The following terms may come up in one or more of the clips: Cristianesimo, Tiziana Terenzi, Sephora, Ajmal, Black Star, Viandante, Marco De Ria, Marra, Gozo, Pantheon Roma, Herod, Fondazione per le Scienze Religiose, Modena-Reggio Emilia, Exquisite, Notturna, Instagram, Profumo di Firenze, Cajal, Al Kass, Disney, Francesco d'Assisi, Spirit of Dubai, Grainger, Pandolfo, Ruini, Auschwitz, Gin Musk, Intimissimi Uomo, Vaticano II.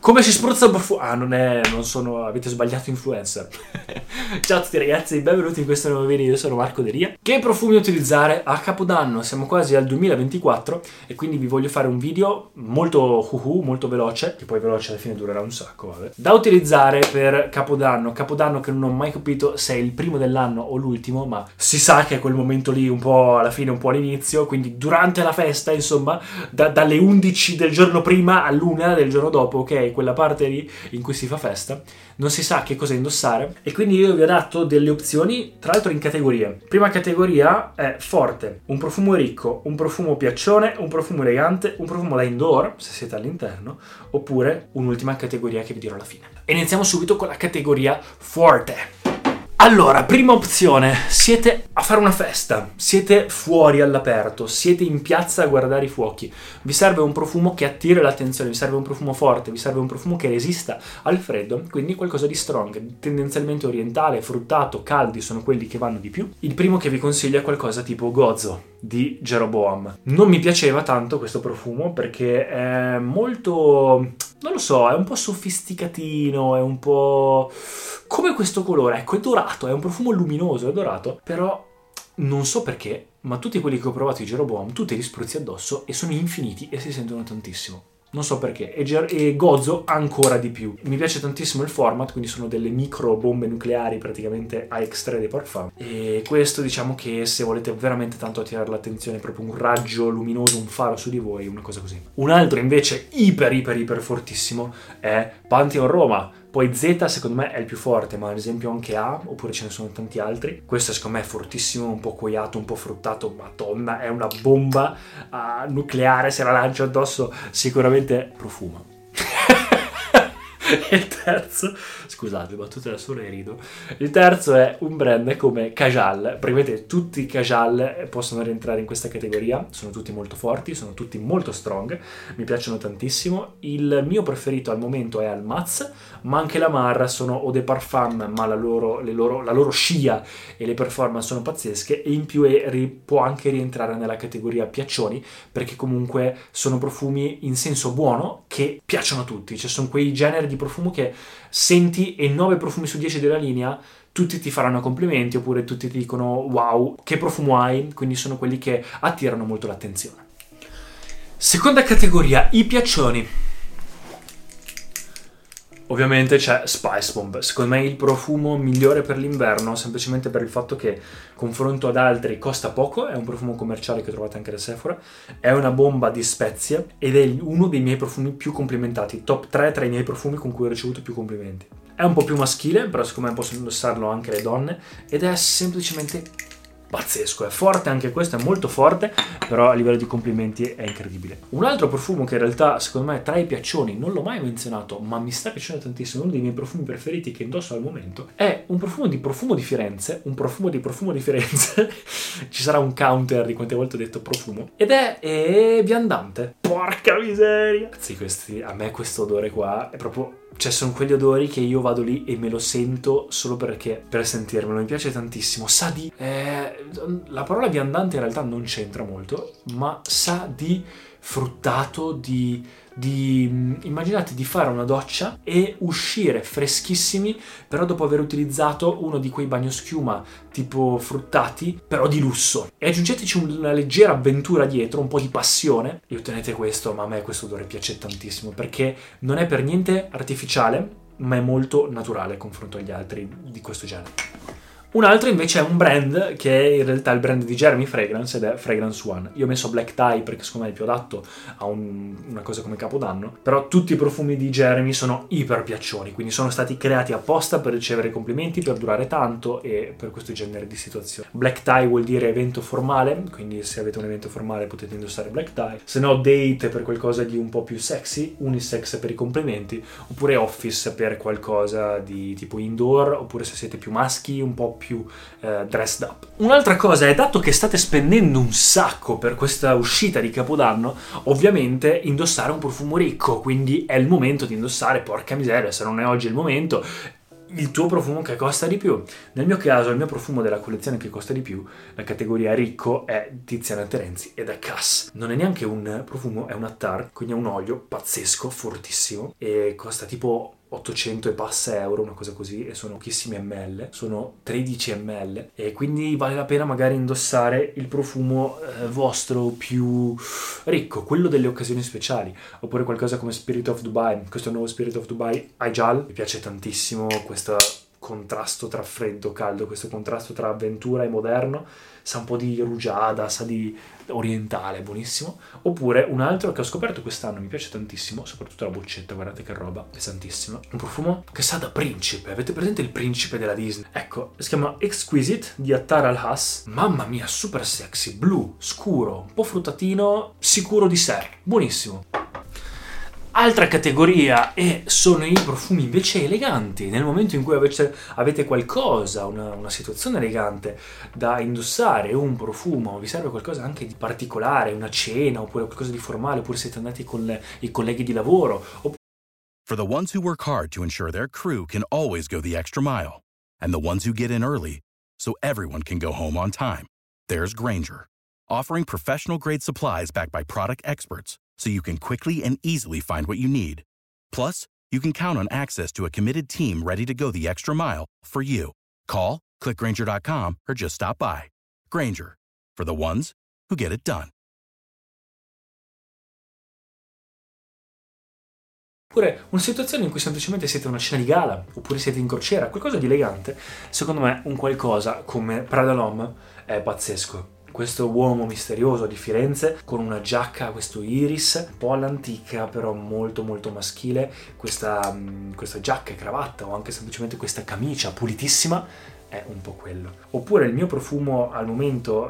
Come si spruzza il profumo? Avete sbagliato influencer. Ciao a tutti ragazzi, benvenuti in questo nuovo video, io sono Marco De Ria. Che profumi utilizzare a Capodanno? Siamo quasi al 2024 e quindi vi voglio fare un video molto molto veloce, che poi veloce alla fine durerà un sacco, vabbè. Da utilizzare per Capodanno che non ho mai capito se è il primo dell'anno o l'ultimo, ma si sa che è quel momento lì un po' alla fine, un po' all'inizio, quindi durante la festa, insomma, dalle 11 del giorno prima all'1 del giorno dopo, ok? Quella parte lì in cui si fa festa, non si sa che cosa indossare e quindi io vi ho dato delle opzioni, tra l'altro in categorie. Prima categoria è forte, un profumo ricco, un profumo piaccione, un profumo elegante, un profumo da indoor se siete all'interno, oppure un'ultima categoria che vi dirò alla fine. Iniziamo subito con la categoria forte. Allora, prima opzione, siete a fare una festa, siete fuori all'aperto, siete in piazza a guardare i fuochi, vi serve un profumo che attira l'attenzione, vi serve un profumo forte, vi serve un profumo che resista al freddo, quindi qualcosa di strong, tendenzialmente orientale, fruttato, caldi sono quelli che vanno di più. Il primo che vi consiglio è qualcosa tipo Gozo di Jeroboam. Non mi piaceva tanto questo profumo perché è molto... non lo so, è un po' sofisticatino, è un po' come questo colore, ecco, è dorato, è un profumo luminoso, è dorato, però non so perché, ma tutti quelli che ho provato di Jeroboam, tutti li spruzzi addosso e sono infiniti e si sentono tantissimo. Non so perché, e Gozo ancora di più. Mi piace tantissimo il format, quindi sono delle micro bombe nucleari praticamente a extrait de parfum. E questo diciamo che se volete veramente tanto attirare l'attenzione, proprio un raggio luminoso, un faro su di voi, una cosa così. Un altro invece iper fortissimo è Pantheon Roma. Poi Z secondo me è il più forte, ma ad esempio anche A, oppure ce ne sono tanti altri. Questo secondo me è fortissimo, un po' cuoiato, un po' fruttato, madonna, è una bomba nucleare, se la lancio addosso sicuramente profuma. Il terzo, scusate, battute da sola e rido. Il terzo è un brand come Cajal. Praticamente tutti i Cajal possono rientrare in questa categoria. Sono tutti molto forti, sono tutti molto strong. Mi piacciono tantissimo. Il mio preferito al momento è Al Mazz, ma anche la Marra sono eau de parfum, ma la loro scia e le performance sono pazzesche. E in più può anche rientrare nella categoria piaccioni, perché comunque sono profumi in senso buono che piacciono a tutti. Cioè sono quei generi di profumo che senti e 9 profumi su 10 della linea tutti ti faranno complimenti oppure tutti ti dicono wow che profumo hai, quindi sono quelli che attirano molto l'attenzione. Seconda categoria, i piaccioni. Ovviamente c'è Spice Bomb, secondo me il profumo migliore per l'inverno, semplicemente per il fatto che confronto ad altri costa poco, è un profumo commerciale che trovate anche da Sephora, è una bomba di spezie ed è uno dei miei profumi più complimentati, top 3 tra i miei profumi con cui ho ricevuto più complimenti. È un po' più maschile, però secondo me possono indossarlo anche le donne ed è semplicemente pazzesco, è forte anche questo, è molto forte, però a livello di complimenti è incredibile. Un altro profumo che in realtà secondo me è tra i piaccioni, non l'ho mai menzionato, ma mi sta piacendo tantissimo, uno dei miei profumi preferiti che indosso al momento, è un profumo di Firenze, ci sarà un counter di quante volte ho detto profumo, ed è Viandante. Porca miseria! Sì, a me questo odore qua è proprio... cioè sono quegli odori che io vado lì e me lo sento solo perché per sentirmelo, mi piace tantissimo, sa di... la parola viandante in realtà non c'entra molto, ma sa di fruttato, di immaginate di fare una doccia e uscire freschissimi, però dopo aver utilizzato uno di quei bagnoschiuma tipo fruttati, però di lusso. E aggiungeteci una leggera avventura dietro, un po' di passione, e ottenete questo, ma a me questo odore piace tantissimo, perché non è per niente artificiale, ma è molto naturale confronto agli altri di questo genere. Un altro invece è un brand che è in realtà il brand di Jeremy Fragrance ed è Fragrance One. Io ho messo Black Tie perché secondo me è più adatto a una cosa come Capodanno, però tutti i profumi di Jeremy sono iper piaccioni, quindi sono stati creati apposta per ricevere complimenti, per durare tanto e per questo genere di situazioni. Black Tie vuol dire evento formale, quindi se avete un evento formale potete indossare Black Tie, se no date per qualcosa di un po' più sexy, unisex per i complimenti, oppure office per qualcosa di tipo indoor, oppure se siete più maschi un po' più dressed up. Un'altra cosa è, dato che state spendendo un sacco per questa uscita di Capodanno, ovviamente indossare un profumo ricco, quindi è il momento di indossare, porca miseria, se non è oggi il momento, il tuo profumo che costa di più. Nel mio caso, il mio profumo della collezione che costa di più, la categoria ricco, è Tiziana Terenzi ed Al Kass. Non è neanche un profumo, è un attar, quindi è un olio pazzesco, fortissimo, e costa tipo 800 e passa euro, una cosa così, e sono pochissimi ml, sono 13 ml, e quindi vale la pena magari indossare il profumo vostro più ricco, quello delle occasioni speciali, oppure qualcosa come Spirit of Dubai. Questo nuovo Spirit of Dubai Ajmal mi piace tantissimo, questo contrasto tra freddo e caldo, questo contrasto tra avventura e moderno, sa un po' di rugiada, sa di orientale, buonissimo. Oppure un altro che ho scoperto quest'anno, mi piace tantissimo, soprattutto la boccetta, guardate che roba, pesantissima, un profumo che sa da principe. Avete presente il principe della Disney? Ecco, si chiama Exquisite di Attar al Has. Mamma mia, super sexy, blu, scuro, un po' fruttatino, sicuro di sé, buonissimo. Altra categoria e sono i profumi invece eleganti. Nel momento in cui avete qualcosa, una situazione elegante da indossare, un profumo, vi serve qualcosa anche di particolare, una cena oppure qualcosa di formale, oppure siete andati con i colleghi di lavoro. For the ones who work hard to ensure their crew can always go the extra mile, and the ones who get in early so everyone can go home on time. There's Grainger, offering professional grade supplies backed by product experts, so you can quickly and easily find what you need. Plus, you can count on access to a committed team ready to go the extra mile for you. Call, click Grainger.com, or just stop by. Grainger, for the ones who get it done. Oppure una situazione in cui semplicemente siete a una cena di gala, oppure siete in crociera, qualcosa di elegante. Secondo me un qualcosa come Prada L'Homme è pazzesco. Questo uomo misterioso di Firenze con una giacca a questo iris, un po' all'antica però molto molto maschile, questa giacca e cravatta o anche semplicemente questa camicia pulitissima è un po' quello. Oppure il mio profumo al momento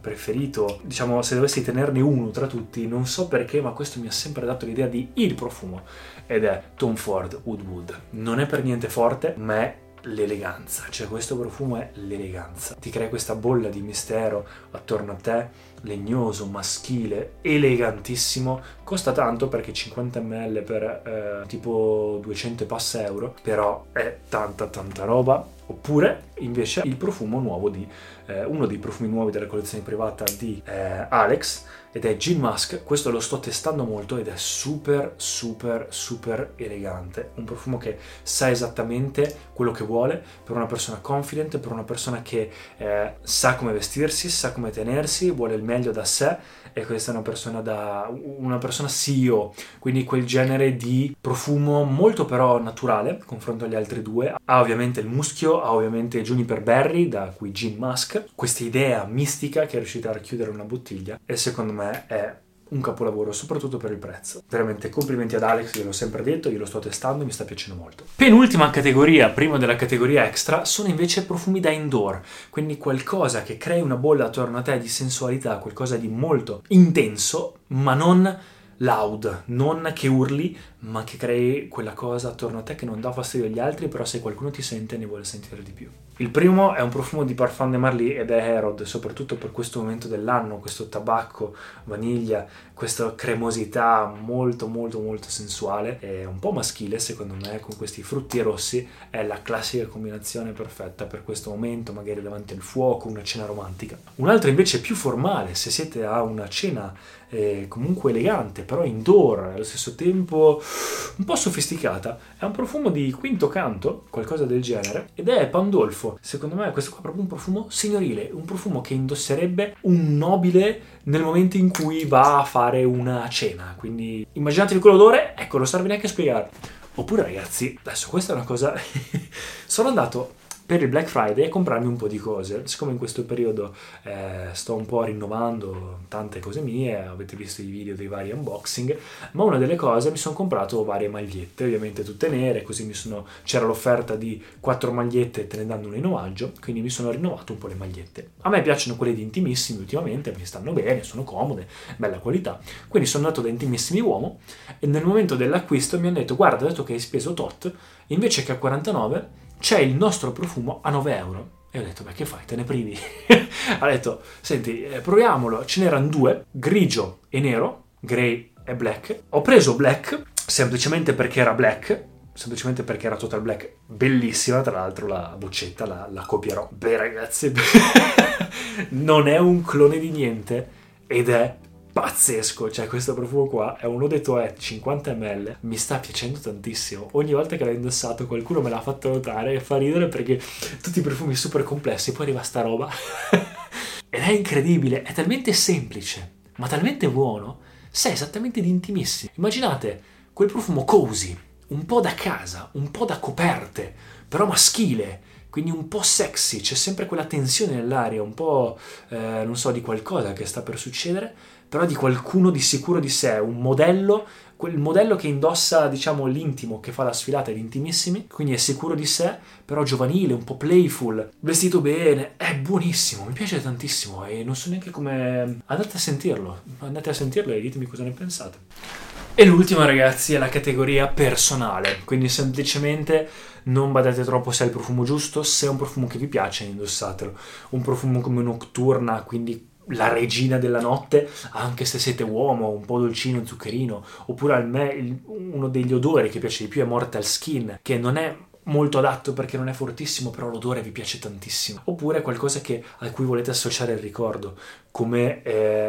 preferito, diciamo, se dovessi tenerne uno tra tutti, non so perché, ma questo mi ha sempre dato l'idea di il profumo, ed è Tom Ford Oud Wood. Non è per niente forte, ma è l'eleganza, cioè questo profumo è l'eleganza, ti crea questa bolla di mistero attorno a te, legnoso, maschile, elegantissimo. Costa tanto perché 50 ml per tipo 200 e passa euro, però è tanta tanta roba. Oppure invece il profumo nuovo di uno dei profumi nuovi della collezione privata di Alex, ed è Gin Musk. Questo lo sto testando molto ed è super super super elegante, un profumo che sa esattamente quello che vuole per una persona confident, per una persona che sa come vestirsi, sa come tenersi, vuole il meglio da sé, e questa è una persona CEO, quindi quel genere di profumo molto però naturale in confronto agli altri due. Ha ovviamente il muschio, ha ovviamente Juniper Berry, da cui Gin Musk, questa idea mistica che è riuscita a racchiudere una bottiglia, e secondo me è un capolavoro, soprattutto per il prezzo. Veramente complimenti ad Alex, gliel'ho sempre detto, io lo sto testando e mi sta piacendo molto. Penultima categoria, prima della categoria extra, sono invece profumi da indoor, quindi qualcosa che crei una bolla attorno a te di sensualità, qualcosa di molto intenso, ma non loud, non che urli, ma che crei quella cosa attorno a te che non dà fastidio agli altri, però se qualcuno ti sente ne vuole sentire di più. Il primo è un profumo di Parfum de Marly ed è Herod, soprattutto per questo momento dell'anno, questo tabacco, vaniglia, questa cremosità molto molto molto sensuale e un po' maschile secondo me, con questi frutti rossi. È la classica combinazione perfetta per questo momento, magari davanti al fuoco, una cena romantica. Un altro invece più formale, se siete a una cena comunque elegante, però indoor, allo stesso tempo un po' sofisticata, è un profumo di Quinto Canto, qualcosa del genere, ed è Pandolfo. Secondo me questo qua è proprio un profumo signorile, un profumo che indosserebbe un nobile nel momento in cui va a fare una cena, quindi immaginatevi quell'odore, ecco, non serve neanche a spiegare. Oppure ragazzi, adesso questa è una cosa sono andato per il Black Friday e comprarmi un po' di cose. Siccome in questo periodo sto un po' rinnovando tante cose mie, avete visto i video dei vari unboxing, ma una delle cose mi sono comprato varie magliette, ovviamente tutte nere, così c'era l'offerta di 4 magliette, te ne danno una in omaggio, quindi mi sono rinnovato un po' le magliette. A me piacciono quelle di Intimissimi ultimamente, mi stanno bene, sono comode, bella qualità, quindi sono andato da Intimissimi Uomo e nel momento dell'acquisto mi hanno detto: guarda, dato che hai speso tot, invece che a 49 c'è il nostro profumo a 9€. E ho detto: beh, che fai, te ne privi? Ha detto: senti, proviamolo. Ce n'erano due, grigio e nero, grey e black. Ho preso black semplicemente perché era total black, bellissima tra l'altro la boccetta, la copierò. Beh ragazzi, non è un clone di niente ed è pazzesco, cioè questo profumo qua è un eau de toilette 50ml, mi sta piacendo tantissimo, ogni volta che l'ho indossato qualcuno me l'ha fatto notare e fa ridere perché tutti i profumi super complessi, poi arriva sta roba ed è incredibile, è talmente semplice ma talmente buono, sai esattamente di Intimissimi. Immaginate quel profumo cozy, un po' da casa, un po' da coperte, però maschile, quindi un po' sexy, c'è sempre quella tensione nell'aria, un po' non so, di qualcosa che sta per succedere, però di qualcuno di sicuro di sé, un modello, quel modello che indossa, diciamo, l'intimo, che fa la sfilata, l'Intimissimi, quindi è sicuro di sé, però giovanile, un po' playful, vestito bene, è buonissimo, mi piace tantissimo e non so neanche come... andate a sentirlo e ditemi cosa ne pensate. E l'ultima, ragazzi, è la categoria personale, quindi semplicemente non badate troppo se è il profumo giusto, se è un profumo che vi piace indossatelo, un profumo come Notturna, quindi la regina della notte, anche se siete uomo, un po' dolcino, zuccherino, oppure a me uno degli odori che piace di più è Mortal Skin, che non è molto adatto perché non è fortissimo, però l'odore vi piace tantissimo, oppure qualcosa a cui volete associare il ricordo, come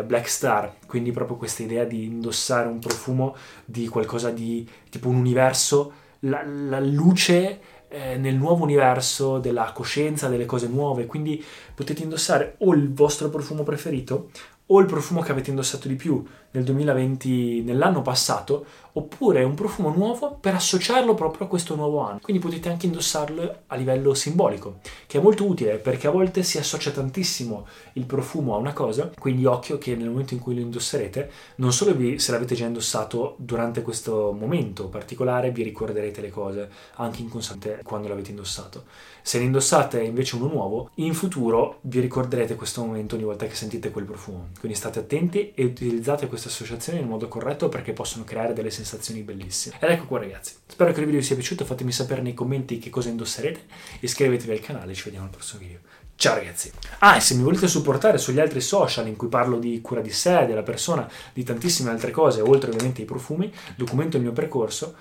Black Star, quindi proprio questa idea di indossare un profumo di qualcosa di tipo un universo, la luce nel nuovo universo della coscienza, delle cose nuove, quindi potete indossare o il vostro profumo preferito o il profumo che avete indossato di più nel 2020, nell'anno passato, oppure un profumo nuovo per associarlo proprio a questo nuovo anno. Quindi potete anche indossarlo a livello simbolico, che è molto utile perché a volte si associa tantissimo il profumo a una cosa, quindi occhio che nel momento in cui lo indosserete, non solo se l'avete già indossato durante questo momento particolare, vi ricorderete le cose anche inconsciamente quando l'avete indossato. Se ne indossate invece uno nuovo, in futuro vi ricorderete questo momento ogni volta che sentite quel profumo. Quindi state attenti e utilizzate queste associazioni nel modo corretto perché possono creare delle sensazioni bellissime. Ed ecco qua ragazzi, spero che il video vi sia piaciuto, fatemi sapere nei commenti che cosa indosserete, iscrivetevi al canale e ci vediamo al prossimo video. Ciao ragazzi! E se mi volete supportare sugli altri social in cui parlo di cura di sé, della persona, di tantissime altre cose, oltre ovviamente ai profumi, documento il mio percorso,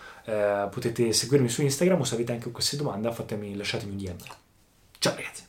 potete seguirmi su Instagram o se avete anche qualsiasi domanda lasciatemi un DM. Ciao ragazzi!